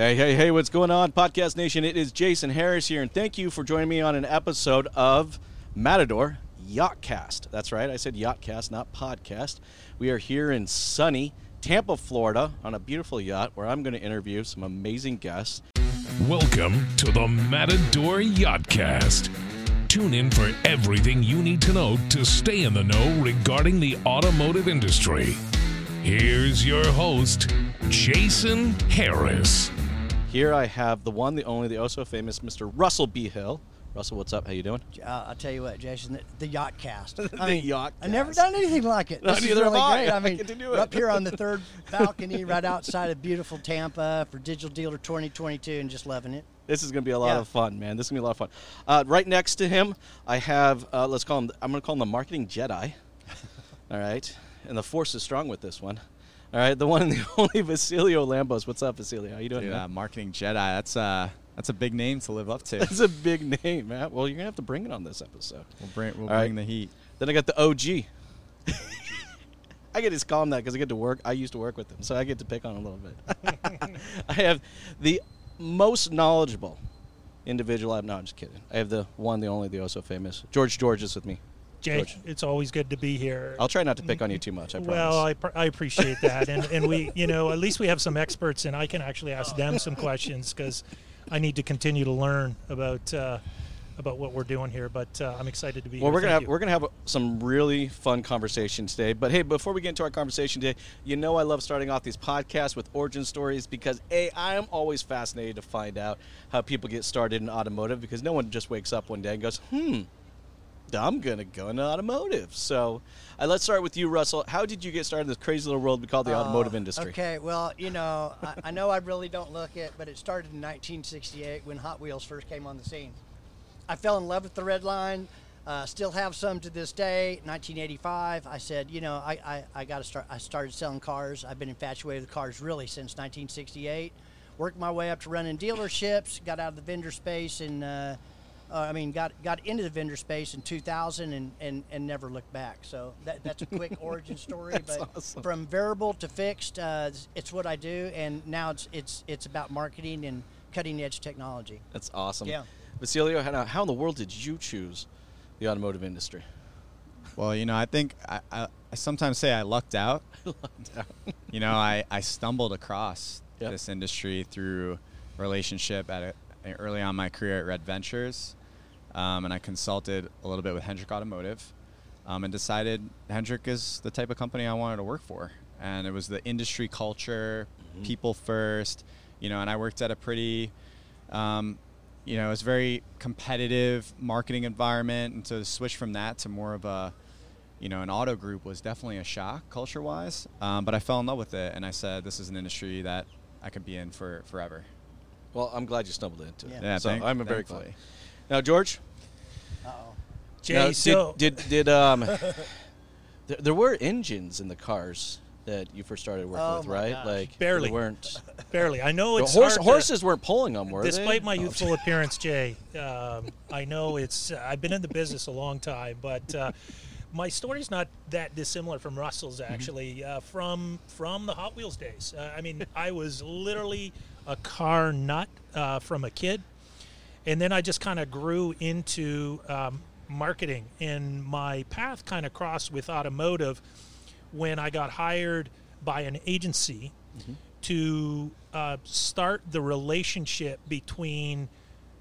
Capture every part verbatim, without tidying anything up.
Hey, hey, hey, what's going on, Podcast Nation? It is Jason Harris here, and thank you for joining me on an episode of Matador Yachtcast. That's right, I said Yachtcast, not podcast. We are here in sunny Tampa, Florida, on a beautiful yacht where I'm going to interview some amazing guests. Welcome to the Matador Yachtcast. Tune in for everything you need to know to stay in the know regarding the automotive industry. Here's your host, Jason Harris. Here I have the one, the only, the oh-so-famous Mister Russell B. Hill. Russell, what's up? How you doing? Uh, I'll tell you what, Jason, the, the yacht cast. the I mean, yacht cast. I've never done anything like it. This is really great. I, I mean, get to do it. We're up here on the third balcony right outside of beautiful Tampa for Digital Dealer twenty twenty-two and just loving it. This is going to be a lot yeah. of fun, man. This is going to be a lot of fun. Uh, right next to him, I have, uh, let's call him, I'm going to call him the marketing Jedi. All right. And the force is strong with this one. All right, the one and the only Vasilio Lambos. What's up, Vasilio? How you doing, Dude, man? Uh, marketing Jedi. That's uh, that's a big name to live up to. That's a big name, man. Well, you're gonna have to bring it on this episode. We'll bring we'll bring the heat. Then I got the O G. I get to call him that because I get to work. I used to work with him, so I get to pick on him a little bit. I have the most knowledgeable individual. I'm not just kidding. I have the one, the only, the oh so famous George. George is with me. Jay, George. It's always good to be here. I'll try not to pick on you too much, I promise. Well, I, pr- I appreciate that. And, and we, you know, at least we have some experts, and I can actually ask them some questions because I need to continue to learn about uh, about what we're doing here. But uh, I'm excited to be well, here. Well, we're gonna have, we're gonna have some really fun conversations today. But hey, before we get into our conversation today, you know I love starting off these podcasts with origin stories because a I am always fascinated to find out how people get started in automotive because no one just wakes up one day and goes, hmm. I'm going to go into automotive. So uh, let's start with you, Russell. How did you get started in this crazy little world we call the uh, automotive industry? Okay, well, you know, I, I know I really don't look it, but it started in nineteen sixty-eight when Hot Wheels first came on the scene. I fell in love with the red line, uh, still have some to this day. nineteen eighty-five, I said, you know, I, I, I got to start. I started selling cars. I've been infatuated with cars really since nineteen sixty-eight. Worked my way up to running dealerships, got out of the vendor space and, uh, Uh, I mean, got got into the vendor space in two thousand and, and, and never looked back. So that, that's a quick origin story. But awesome. From variable to fixed, uh, it's what I do, and now it's it's it's about marketing and cutting edge technology. That's awesome. Yeah, Vasilio, how, how in the world did you choose the automotive industry? Well, you know, I think I, I, I sometimes say I lucked out. lucked out. You know, I, I stumbled across yep. this industry through relationship at a, early on in my career at Red Ventures. Um, and I consulted a little bit with Hendrick Automotive um, and decided Hendrick is the type of company I wanted to work for. And it was the industry culture, mm-hmm. people first, you know, and I worked at a pretty, um, you know, it was very competitive marketing environment. And so to switch from that to more of a, you know, an auto group was definitely a shock culture wise. Um, but I fell in love with it. And I said, this is an industry that I could be in for forever. Well, I'm glad you stumbled into it. Yeah, yeah so thank, I'm very glad. Now, George. Uh-oh. Jay, now, did, so. Did, did, um, th- there were engines in the cars that you first started working oh with, right? Gosh. Like, barely. weren't. Barely. I know it's horse, hard Horses to, weren't pulling them, were despite they? Despite my oh. youthful appearance, Jay, um, I know it's, uh, I've been in the business a long time, but uh, my story's not that dissimilar from Russell's, actually, mm-hmm. uh, from, from the Hot Wheels days. Uh, I mean, I was literally a car nut uh, from a kid. And then I just kind of grew into um, marketing, and my path kind of crossed with automotive when I got hired by an agency mm-hmm. to uh, start the relationship between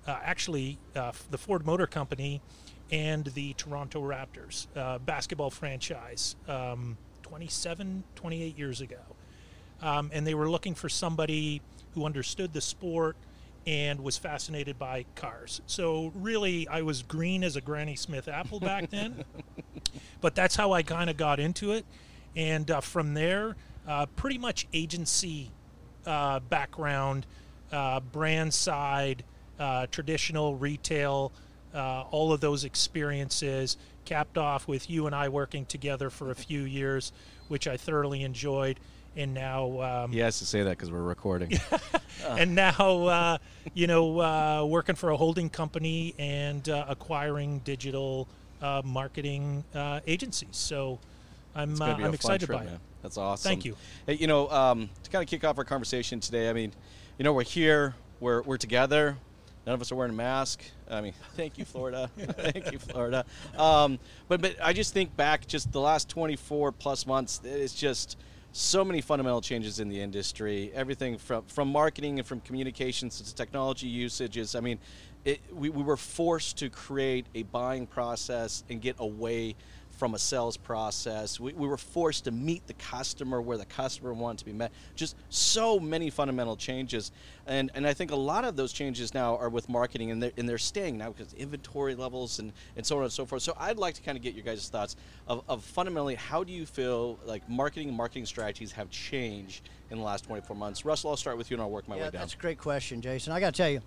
uh, actually uh, the Ford Motor Company and the Toronto Raptors uh, basketball franchise um, twenty-seven, twenty-eight years ago. Um, and they were looking for somebody who understood the sport and was fascinated by cars. So really, I was green as a Granny Smith apple back then. But that's how I kind of got into it. And uh, from there, uh, pretty much agency uh, background, uh, brand side, uh, traditional retail, uh, all of those experiences, capped off with you and I working together for a few years, which I thoroughly enjoyed. And now um, he has to say that because we're recording. and now, uh, you know, uh, working for a holding company and uh, acquiring digital uh, marketing uh, agencies. So I'm uh, I'm excited trip, by man. It. That's awesome. Thank you. Hey, you know, um, to kind of kick off our conversation today, I mean, you know, we're here, we're we're together. None of us are wearing masks. I mean, thank you, Florida. Thank you, Florida. Um, but but I just think back just the last twenty-four plus months, it's just so many fundamental changes in the industry, everything from, from marketing and from communications to technology usages. I mean, it, we, we were forced to create a buying process and get away from a sales process. We, we were forced to meet the customer where the customer wanted to be met. Just so many fundamental changes. And and I think a lot of those changes now are with marketing, and they're, and they're staying now because inventory levels and, and so on and so forth. So I'd like to kind of get your guys' thoughts of, of fundamentally, how do you feel like marketing and marketing strategies have changed in the last twenty-four months? Russell, I'll start with you and I'll work my yeah, way down. That's a great question, Jason. I got to tell you,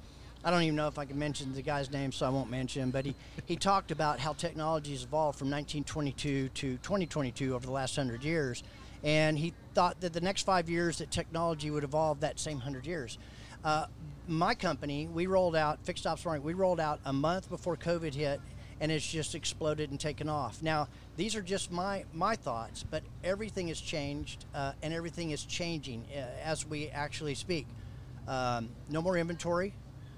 I don't even know if I can mention the guy's name, so I won't mention him, but he, he talked about how technology's evolved from nineteen twenty-two to twenty twenty-two over the last one hundred years, and he thought that the next five years that technology would evolve that same one hundred years. Uh, my company, we rolled out, Fixed Ops Marketing, we rolled out a month before COVID hit, and it's just exploded and taken off. Now, these are just my, my thoughts, but everything has changed, uh, and everything is changing uh, as we actually speak. Um, no more inventory.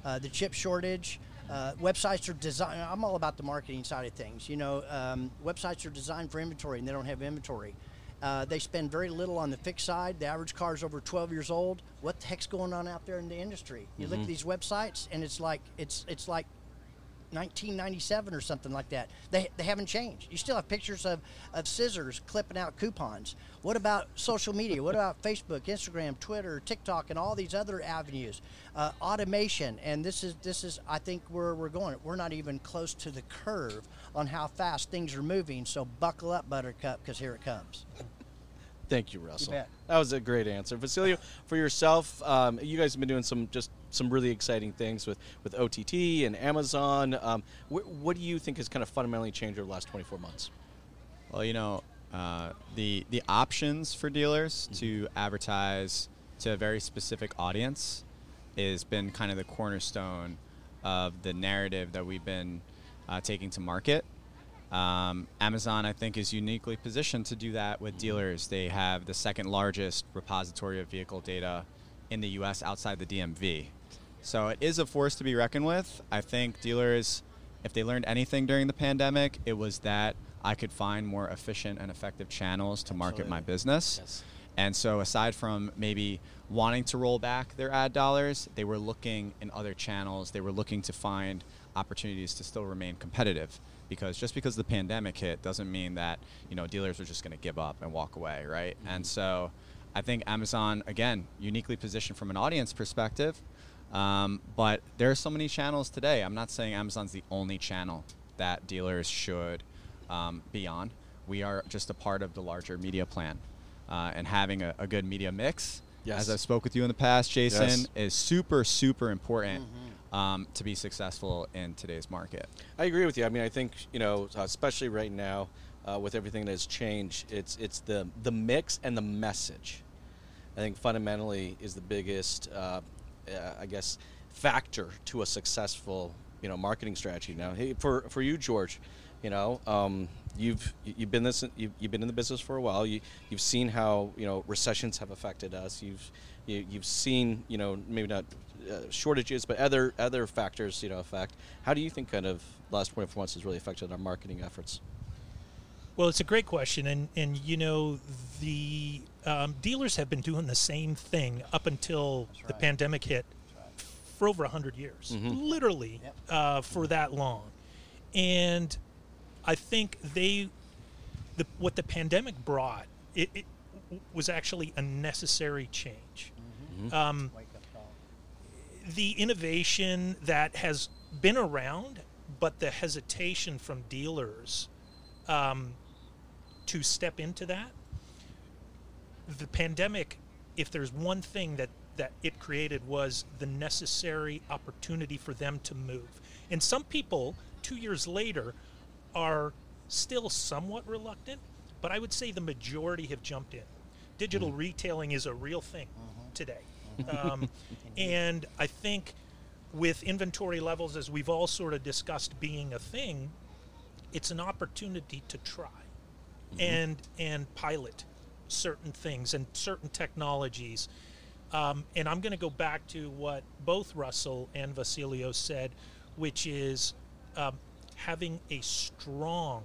Uh, the chip shortage, uh, websites are designed, I'm all about the marketing side of things, you know, um, websites are designed for inventory and they don't have inventory. Uh, they spend very little on the fixed side. The average car is over twelve years old. What the heck's going on out there in the industry? You mm-hmm. look at these websites and it's like, it's it's like nineteen ninety-seven or something like that. They they haven't changed. You still have pictures of, of scissors clipping out coupons. What about social media? What about Facebook, Instagram, Twitter, TikTok, and all these other avenues? Uh, automation, and this is this is I think where we're going. We're not even close to the curve on how fast things are moving. So buckle up, Buttercup, because here it comes. Thank you, Russell. You bet. That was a great answer. Vasilio, for yourself, um, you guys have been doing some just some really exciting things with, with O T T and Amazon. Um, wh- what do you think has kind of fundamentally changed over the last twenty-four months? Well, you know, uh, the, the options for dealers mm-hmm. to advertise to a very specific audience has been kind of the cornerstone of the narrative that we've been uh, taking to market. Um, Amazon, I think, is uniquely positioned to do that with dealers. They have the second largest repository of vehicle data in the U S outside the D M V. So it is a force to be reckoned with. I think dealers, if they learned anything during the pandemic, it was that I could find more efficient and effective channels to market Absolutely. my business. Yes. And so aside from maybe wanting to roll back their ad dollars, they were looking in other channels. They were looking to find opportunities to still remain competitive. Because just because the pandemic hit doesn't mean that, you know, dealers are just going to give up and walk away, right? Mm-hmm. And so I think Amazon, again, uniquely positioned from an audience perspective. Um, but there are so many channels today. I'm not saying Amazon's the only channel that dealers should um, be on. We are just a part of the larger media plan. Uh, and having a, a good media mix, yes. as I've spoke with you in the past, Jason, yes. is super, super important. Mm-hmm. Um, to be successful in today's market. I agree with you. I mean, I think, you know, especially right now uh, with everything that has changed, it's it's the, the mix and the message, I think, fundamentally is the biggest, uh, uh, I guess, factor to a successful, you know, marketing strategy. Now, hey, for for you, George, you know, um, you've you've been this you've, you've been in the business for a while. You you've seen how, you know, recessions have affected us. You've you, you've seen, you know, maybe not. Uh, shortages, but other other factors, you know, affect. How do you think kind of last twenty-four months has really affected our marketing efforts? Well, it's a great question, and and you know the um, dealers have been doing the same thing up until That's right. the pandemic hit That's right. for over a hundred years, mm-hmm. literally yep. uh, for that long. And I think they, the what the pandemic brought, it, it was actually a necessary change. Mm-hmm. Um, The innovation that has been around, but the hesitation from dealers um, to step into that, the pandemic, if there's one thing that, that it created, was the necessary opportunity for them to move. And some people, two years later, are still somewhat reluctant, but I would say the majority have jumped in. Digital mm-hmm. retailing is a real thing mm-hmm. today. um, and I think with inventory levels, as we've all sort of discussed being a thing, it's an opportunity to try mm-hmm. and and pilot certain things and certain technologies. Um, and I'm going to go back to what both Russell and Vasilio said, which is um, having a strong,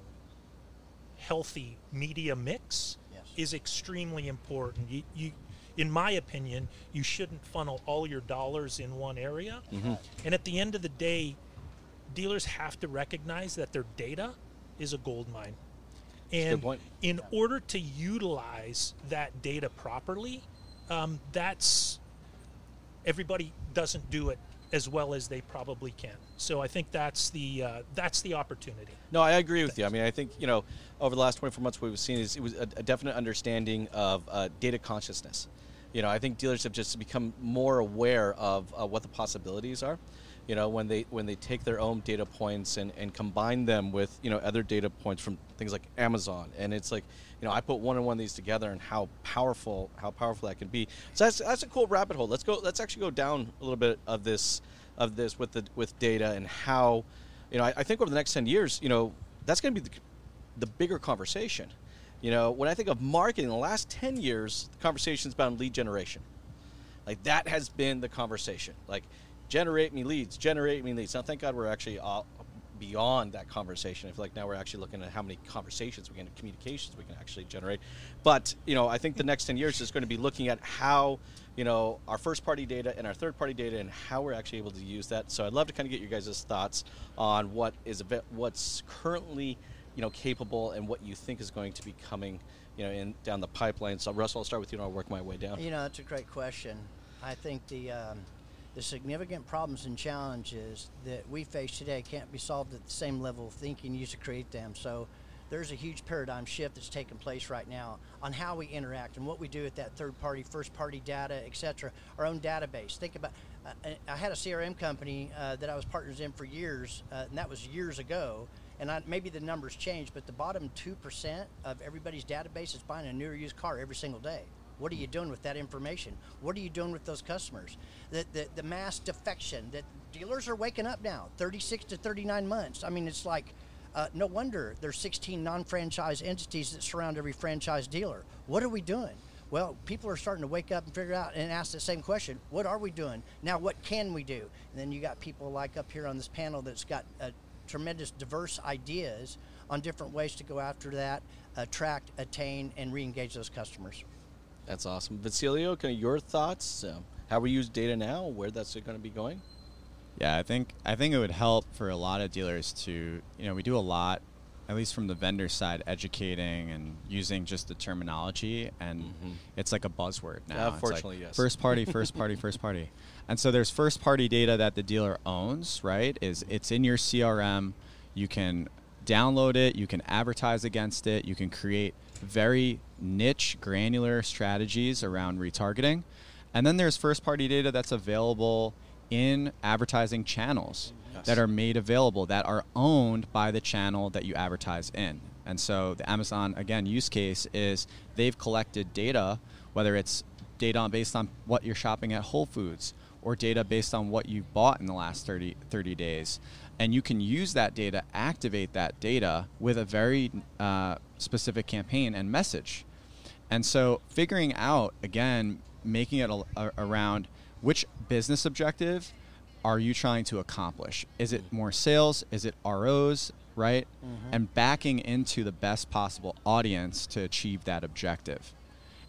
healthy media mix yes. is extremely important. You, you, in my opinion, you shouldn't funnel all your dollars in one area. Mm-hmm. And at the end of the day, dealers have to recognize that their data is a gold mine. And in yeah. order to utilize that data properly, um, that's everybody doesn't do it as well as they probably can. So I think that's the uh, that's the opportunity. No, I agree with Thanks. you. I mean, I think, you know, over the last twenty-four months, what we've seen is it was a, a definite understanding of uh, data consciousness. You know, I think dealers have just become more aware of uh, what the possibilities are. You know, when they when they take their own data points and, and combine them with, you know, other data points from things like Amazon. And it's like, you know, I put one and one of these together and how powerful how powerful that can be. So that's that's a cool rabbit hole. Let's go let's actually go down a little bit of this of this with the with data and how, you know, I, I think over the next ten years, you know, that's going to be the, the bigger conversation. You know, when I think of marketing, the last ten years, the conversation's about lead generation. Like that has been the conversation. Like Generate me leads, generate me leads. Now, thank God we're actually all beyond that conversation. I feel like now we're actually looking at how many conversations we can, communications we can actually generate. But, you know, I think the next ten years is going to be looking at how, you know, our first-party data and our third-party data and how we're actually able to use that. So I'd love to kind of get your guys' thoughts on what is a bit, what's currently, you know, capable and what you think is going to be coming, you know, in down the pipeline. So, Russell, I'll start with you and I'll work my way down. You know, that's a great question. I think the... Um The significant problems and challenges that we face today can't be solved at the same level of thinking used to create them. So there's a huge paradigm shift that's taking place right now on how we interact and what we do with that third party, first party data, et cetera, our own database. Think about, uh, I had a C R M company uh, that I was partners in for years, uh, and that was years ago. And I, maybe the numbers changed, but the bottom two percent of everybody's database is buying a new or used car every single day. What are you doing with that information? What are you doing with those customers? The, the the mass defection that dealers are waking up now, thirty-six to thirty-nine months. I mean, it's like, uh, no wonder there's sixteen non-franchise entities that surround every franchise dealer. What are we doing? Well, people are starting to wake up and figure out and ask the same question. What are we doing? Now, what can we do? And then you got people like up here on this panel that's got a tremendous diverse ideas on different ways to go after that, attract, attain, and re-engage those customers. That's awesome. Vasilio, kind of your thoughts, um, how we use data now, where that's going to be going? Yeah, I think I think it would help for a lot of dealers to, you know, we do a lot, at least from the vendor side, educating and using just the terminology, and mm-hmm. it's like a buzzword now. Yeah, unfortunately, it's like, yes. First party, first party, first party. And so there's first party data that the dealer owns, right? Is it's in your C R M. You can download it. You can advertise against it. You can create very niche, granular strategies around retargeting. And then there's first-party data that's available in advertising channels yes. that are made available, that are owned by the channel that you advertise in. And so the Amazon, again, use case is they've collected data, whether it's data based on what you're shopping at Whole Foods or data based on what you bought in the last thirty days. And you can use that data, activate that data with a very uh, specific campaign and message. And so figuring out, again, making it a, a, around which business objective are you trying to accomplish? Is it more sales? Is it R Os, right? Mm-hmm. And backing into the best possible audience to achieve that objective.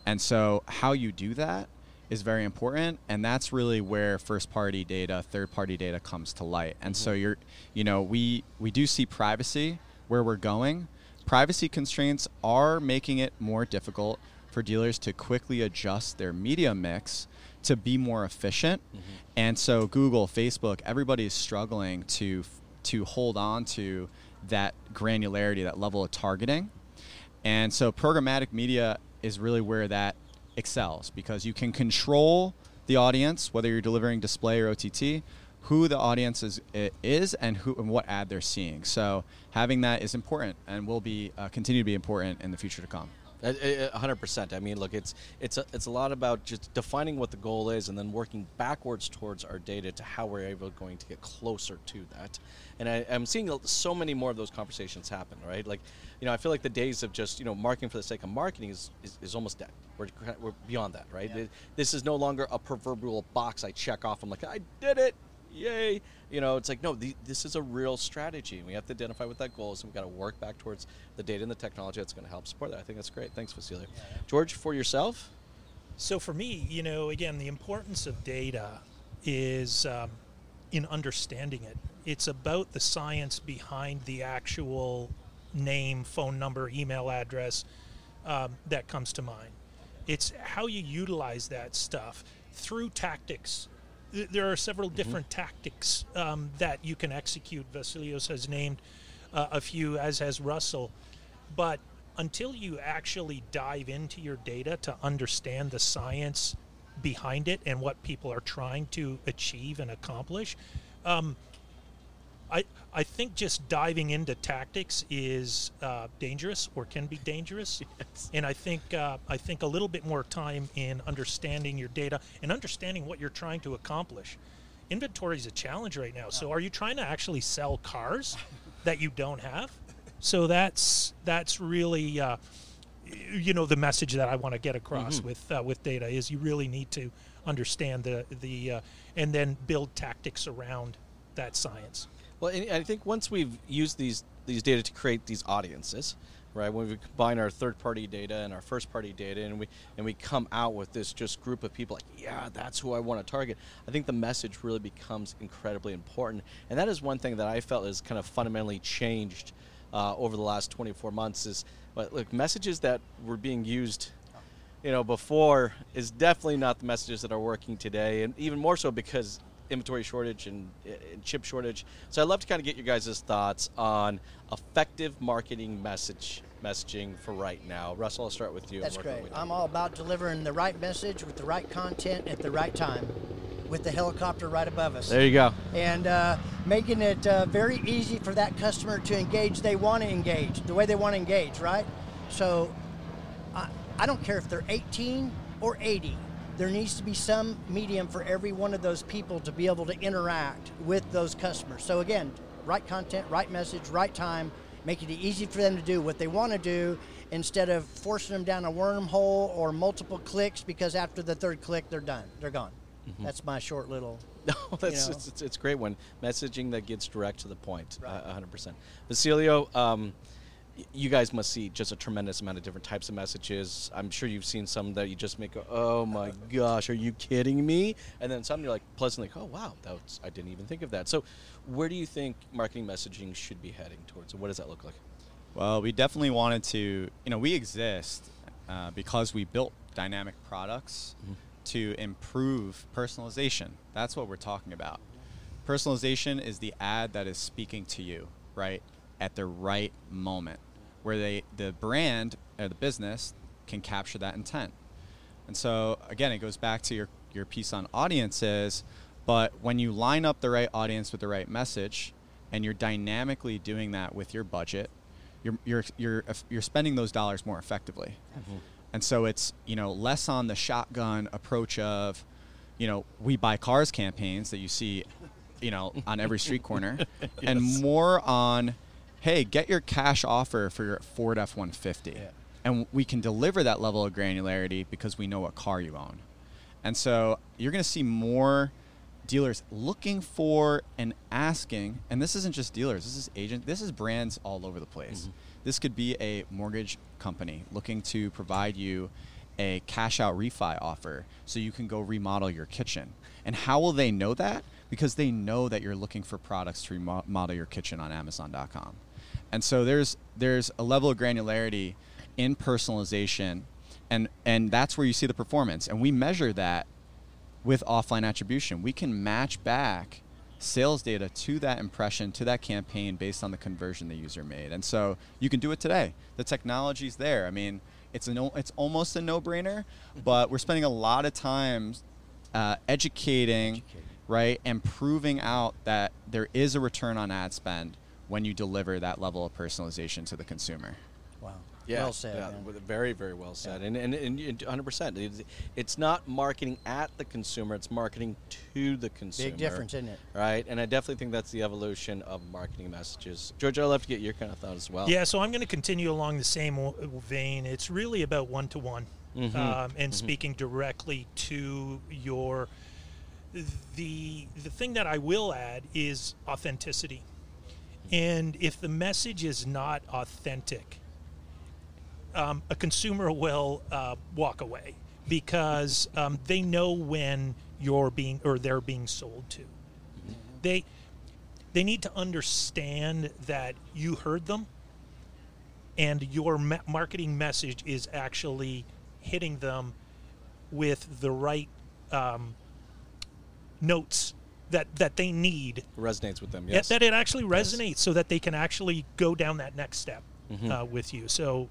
And so how you do that is very important, and that's really where first-party data, third-party data comes to light. And mm-hmm. so you're, you know, we we do see privacy where we're going. Privacy constraints are making it more difficult for dealers to quickly adjust their media mix to be more efficient. Mm-hmm. And so Google, Facebook, everybody is struggling to to hold on to that granularity, that level of targeting. And so programmatic media is really where that excels, because you can control the audience, whether you're delivering display or O T T, who the audience is, is and who and what ad they're seeing. So having that is important and will be uh, continue to be important in the future to come. one hundred percent. I mean, look, it's it's a, it's a lot about just defining what the goal is and then working backwards towards our data to how we're able going to get closer to that. And I, I'm seeing so many more of those conversations happen, right? Like, you know, I feel like the days of just, you know, marketing for the sake of marketing is, is, is almost dead. We're, we're beyond that, right? Yeah. This is no longer a proverbial box I check off. I'm like, I did it. Yay. You know, it's like, no, the, this is a real strategy. And we have to identify what that goal is. And we've got to work back towards the data and the technology that's going to help support that. I think that's great. Thanks, Vasilio. Yeah. George, for yourself? So for me, you know, again, the importance of data is um, in understanding it. It's about the science behind the actual name, phone number, email address um, that comes to mind. It's how you utilize that stuff through tactics. There are several different mm-hmm. tactics um, that you can execute. Vasilios has named uh, a few, as has Russell. But until you actually dive into your data to understand the science behind it and what people are trying to achieve and accomplish, um, I I think just diving into tactics is uh, dangerous or can be dangerous. Yes. And I think uh, I think a little bit more time in understanding your data and understanding what you're trying to accomplish. Inventory is a challenge right now. So are you trying to actually sell cars that you don't have? So that's that's really uh, you know the message that I want to get across mm-hmm. with uh, with data is you really need to understand the the uh, and then build tactics around that science. Well, and I think once we've used these these data to create these audiences, right, when we combine our third-party data and our first-party data and we and we come out with this just group of people, like, yeah, that's who I want to target, I think the message really becomes incredibly important. And that is one thing that I felt has kind of fundamentally changed uh, over the last twenty-four months is, but look, messages that were being used you know, before is definitely not the messages that are working today, and even more so because inventory shortage and, and chip shortage. So I'd love to kind of get your guys' thoughts on effective marketing message messaging for right now. Russell, I'll start with you. That's great. With I'm you. all about delivering the right message with the right content at the right time with the helicopter right above us. There you go. And uh, making it uh, very easy for that customer to engage. They want to engage the way they want to engage, right? So I, I don't care if they're eighteen or eighty. There needs to be some medium for every one of those people to be able to interact with those customers. So again, right content, right message, right time, making it easy for them to do what they want to do instead of forcing them down a wormhole or multiple clicks because after the third click, they're done, they're gone. Mm-hmm. That's my short little... No, that's you know. it's, it's, it's a great one. Messaging that gets direct to the point, right. uh, one hundred percent. Vasilio, um, you guys must see just a tremendous amount of different types of messages. I'm sure you've seen some that you just make go, oh my gosh, are you kidding me? And then some you're like pleasantly, oh wow, that was, I didn't even think of that. So where do you think marketing messaging should be heading towards? What does that look like? Well, we definitely wanted to, you know, we exist uh, because we built dynamic products mm-hmm. to improve personalization. That's what we're talking about. Personalization is the ad that is speaking to you, right? At the right moment, where they the brand or the business can capture that intent. And so again, it goes back to your, your piece on audiences, but when you line up the right audience with the right message and you're dynamically doing that with your budget, you're you're you're you're spending those dollars more effectively. Mm-hmm. And so it's, you know, less on the shotgun approach of, you know, we buy cars campaigns that you see, you know, on every street corner yes. and more on, hey, get your cash offer for your Ford F one fifty. Yeah. And we can deliver that level of granularity because we know what car you own. And so you're going to see more dealers looking for and asking, and this isn't just dealers, this is agents, this is brands all over the place. Mm-hmm. This could be a mortgage company looking to provide you a cash out refi offer so you can go remodel your kitchen. And how will they know that? Because they know that you're looking for products to remodel your kitchen on Amazon dot com. And so there's there's a level of granularity in personalization, and, and that's where you see the performance. And we measure that with offline attribution. We can match back sales data to that impression, to that campaign based on the conversion the user made. And so you can do it today. The technology's there. I mean, it's a no, it's almost a no-brainer, but we're spending a lot of time uh, educating, educating, right, and proving out that there is a return on ad spend when you deliver that level of personalization to the consumer. Wow. Yeah, well said. Yeah, yeah. Very, very well said. Yeah. And, and, and, and one hundred percent. It's, it's not marketing at the consumer. It's marketing to the consumer. Big difference, isn't it? Right. And I definitely think that's the evolution of marketing messages. George, I'd love to get your kind of thought as well. Yeah, so I'm going to continue along the same vein. It's really about one-to-one mm-hmm. um, and mm-hmm. speaking directly to your... The the thing that I will add is authenticity. And if the message is not authentic, um, a consumer will uh, walk away because um, they know when you're being or they're being sold to. Mm-hmm. They they need to understand that you heard them, and your ma- marketing message is actually hitting them with the right um, notes that, that they need. Resonates with them, yes. That, that it actually resonates yes. so that they can actually go down that next step mm-hmm. uh, with you. So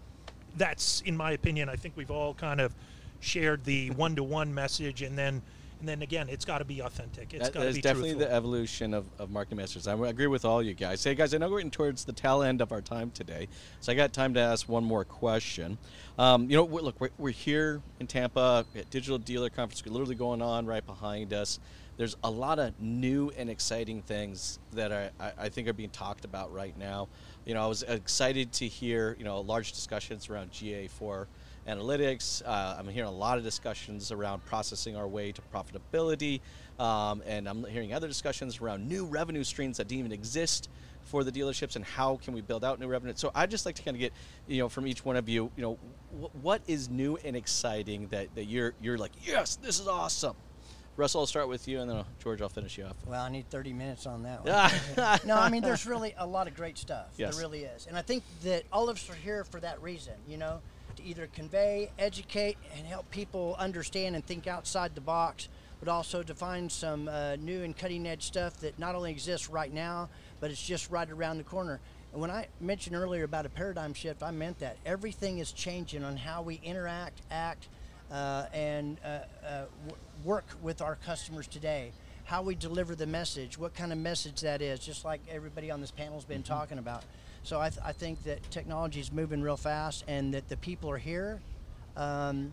that's, in my opinion, I think we've all kind of shared the one-to-one message, and then and then again, it's got to be authentic. It's got to be truthful. That is definitely the evolution of, of marketing masters. I agree with all you guys. Hey, guys, I know we're getting towards the tail end of our time today, so I got time to ask one more question. Um, you know, we're, look, we're, we're here in Tampa at Digital Dealer Conference. We're literally going on right behind us. There's a lot of new and exciting things that are, I think are being talked about right now. You know, I was excited to hear, you know, large discussions around G A four analytics. Uh, I'm hearing a lot of discussions around processing our way to profitability. Um, and I'm hearing other discussions around new revenue streams that didn't even exist for the dealerships and how can we build out new revenue. So I'd just like to kind of get, you know, from each one of you, you know, wh- what is new and exciting that, that you're you're like, yes, this is awesome. Russell, I'll start with you, and then I'll, George, I'll finish you off. Well, I need thirty minutes on that one. No, I mean, there's really a lot of great stuff. Yes. There really is. And I think that all of us are here for that reason, you know, to either convey, educate, and help people understand and think outside the box, but also to find some uh, new and cutting-edge stuff that not only exists right now, but it's just right around the corner. And when I mentioned earlier about a paradigm shift, I meant that. Everything is changing on how we interact, act, uh, and uh, uh, w- work with our customers today, how we deliver the message, what kind of message that is, just like everybody on this panel's been mm-hmm. talking about. So I, th- I think that technology is moving real fast and that the people are here, um,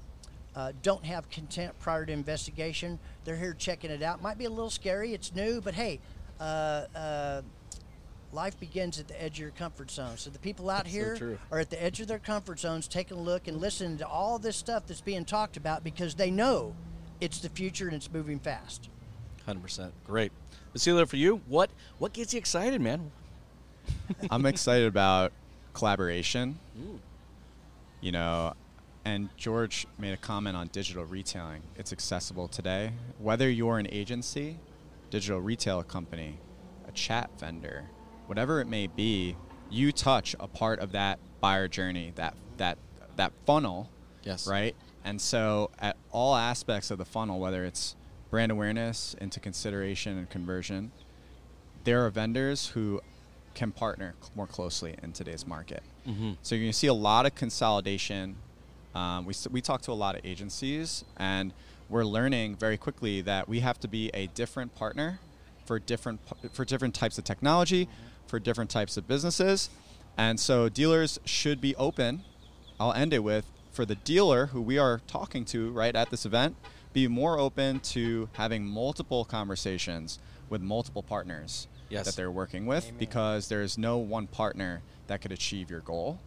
uh, don't have content prior to investigation. They're here checking it out. Might be a little scary, it's new, but hey, uh, uh, life begins at the edge of your comfort zone. So the people out that's here so are at the edge of their comfort zones taking a look and listening to all this stuff that's being talked about because they know it's the future, and it's moving fast. one hundred percent. Great. Vasilio, for you, what what gets you excited, man? I'm excited about collaboration. Ooh. You know, and George made a comment on digital retailing. It's accessible today. Whether you're an agency, digital retail company, a chat vendor, whatever it may be, you touch a part of that buyer journey, that that that funnel, yes, right? And so at all aspects of the funnel, whether it's brand awareness into consideration and conversion, there are vendors who can partner more closely in today's market. Mm-hmm. So you're going to see a lot of consolidation. Um, we, we talk to a lot of agencies, and we're learning very quickly that we have to be a different partner for different for different types of technology, mm-hmm. for different types of businesses. And so dealers should be open. I'll end it with, for the dealer who we are talking to right at this event, be more open to having multiple conversations with multiple partners yes. that they're working with. Amen. Because there's no one partner that could achieve your goal.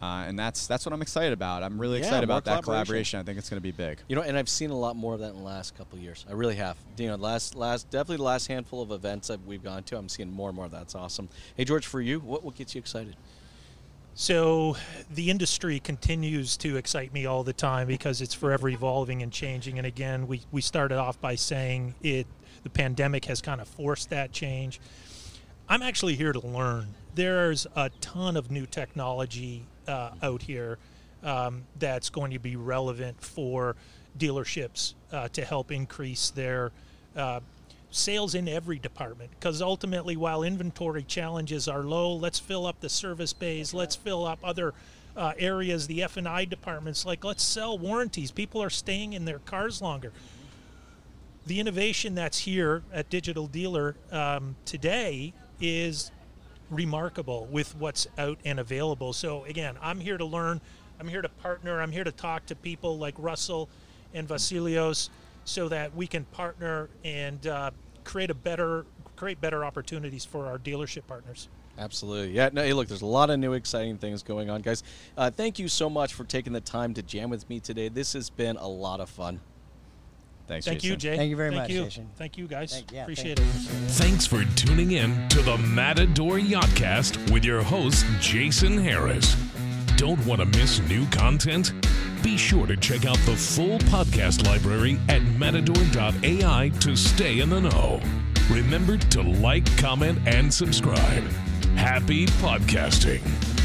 Uh, and that's that's what I'm excited about. I'm really yeah, excited about that collaboration. I think it's going to be big. You know, and I've seen a lot more of that in the last couple of years. I really have. You know, last last definitely the last handful of events that we've gone to, I'm seeing more and more of that. That's awesome. Hey, George, for you, what, what gets you excited? So the industry continues to excite me all the time because it's forever evolving and changing. And again, we, we started off by saying it. The pandemic has kind of forced that change. I'm actually here to learn. There's a ton of new technology uh, out here um, that's going to be relevant for dealerships uh, to help increase their uh, sales in every department, because ultimately, while inventory challenges are low, let's fill up the service bays, let's fill up other uh, areas, the F and I departments, like let's sell warranties. People are staying in their cars longer. The innovation that's here at Digital Dealer um, today is remarkable with what's out and available. So again, I'm here to learn. I'm here to partner. I'm here to talk to people like Russell and Vasilios so that we can partner and uh, create a better create better opportunities for our dealership partners. Absolutely. Yeah. No, hey, look, there's a lot of new exciting things going on, guys. Uh, thank you so much for taking the time to jam with me today. This has been a lot of fun. Thanks, Jason. Thank you, Jay. Thank you very much, Jason. Thank you, guys. Thank, yeah, Appreciate thank it. You. Thanks for tuning in to the Matador Yachtcast with your host, Jason Harris. Don't want to miss new content? Be sure to check out the full podcast library at matador dot a i to stay in the know. Remember to like, comment, and subscribe. Happy podcasting.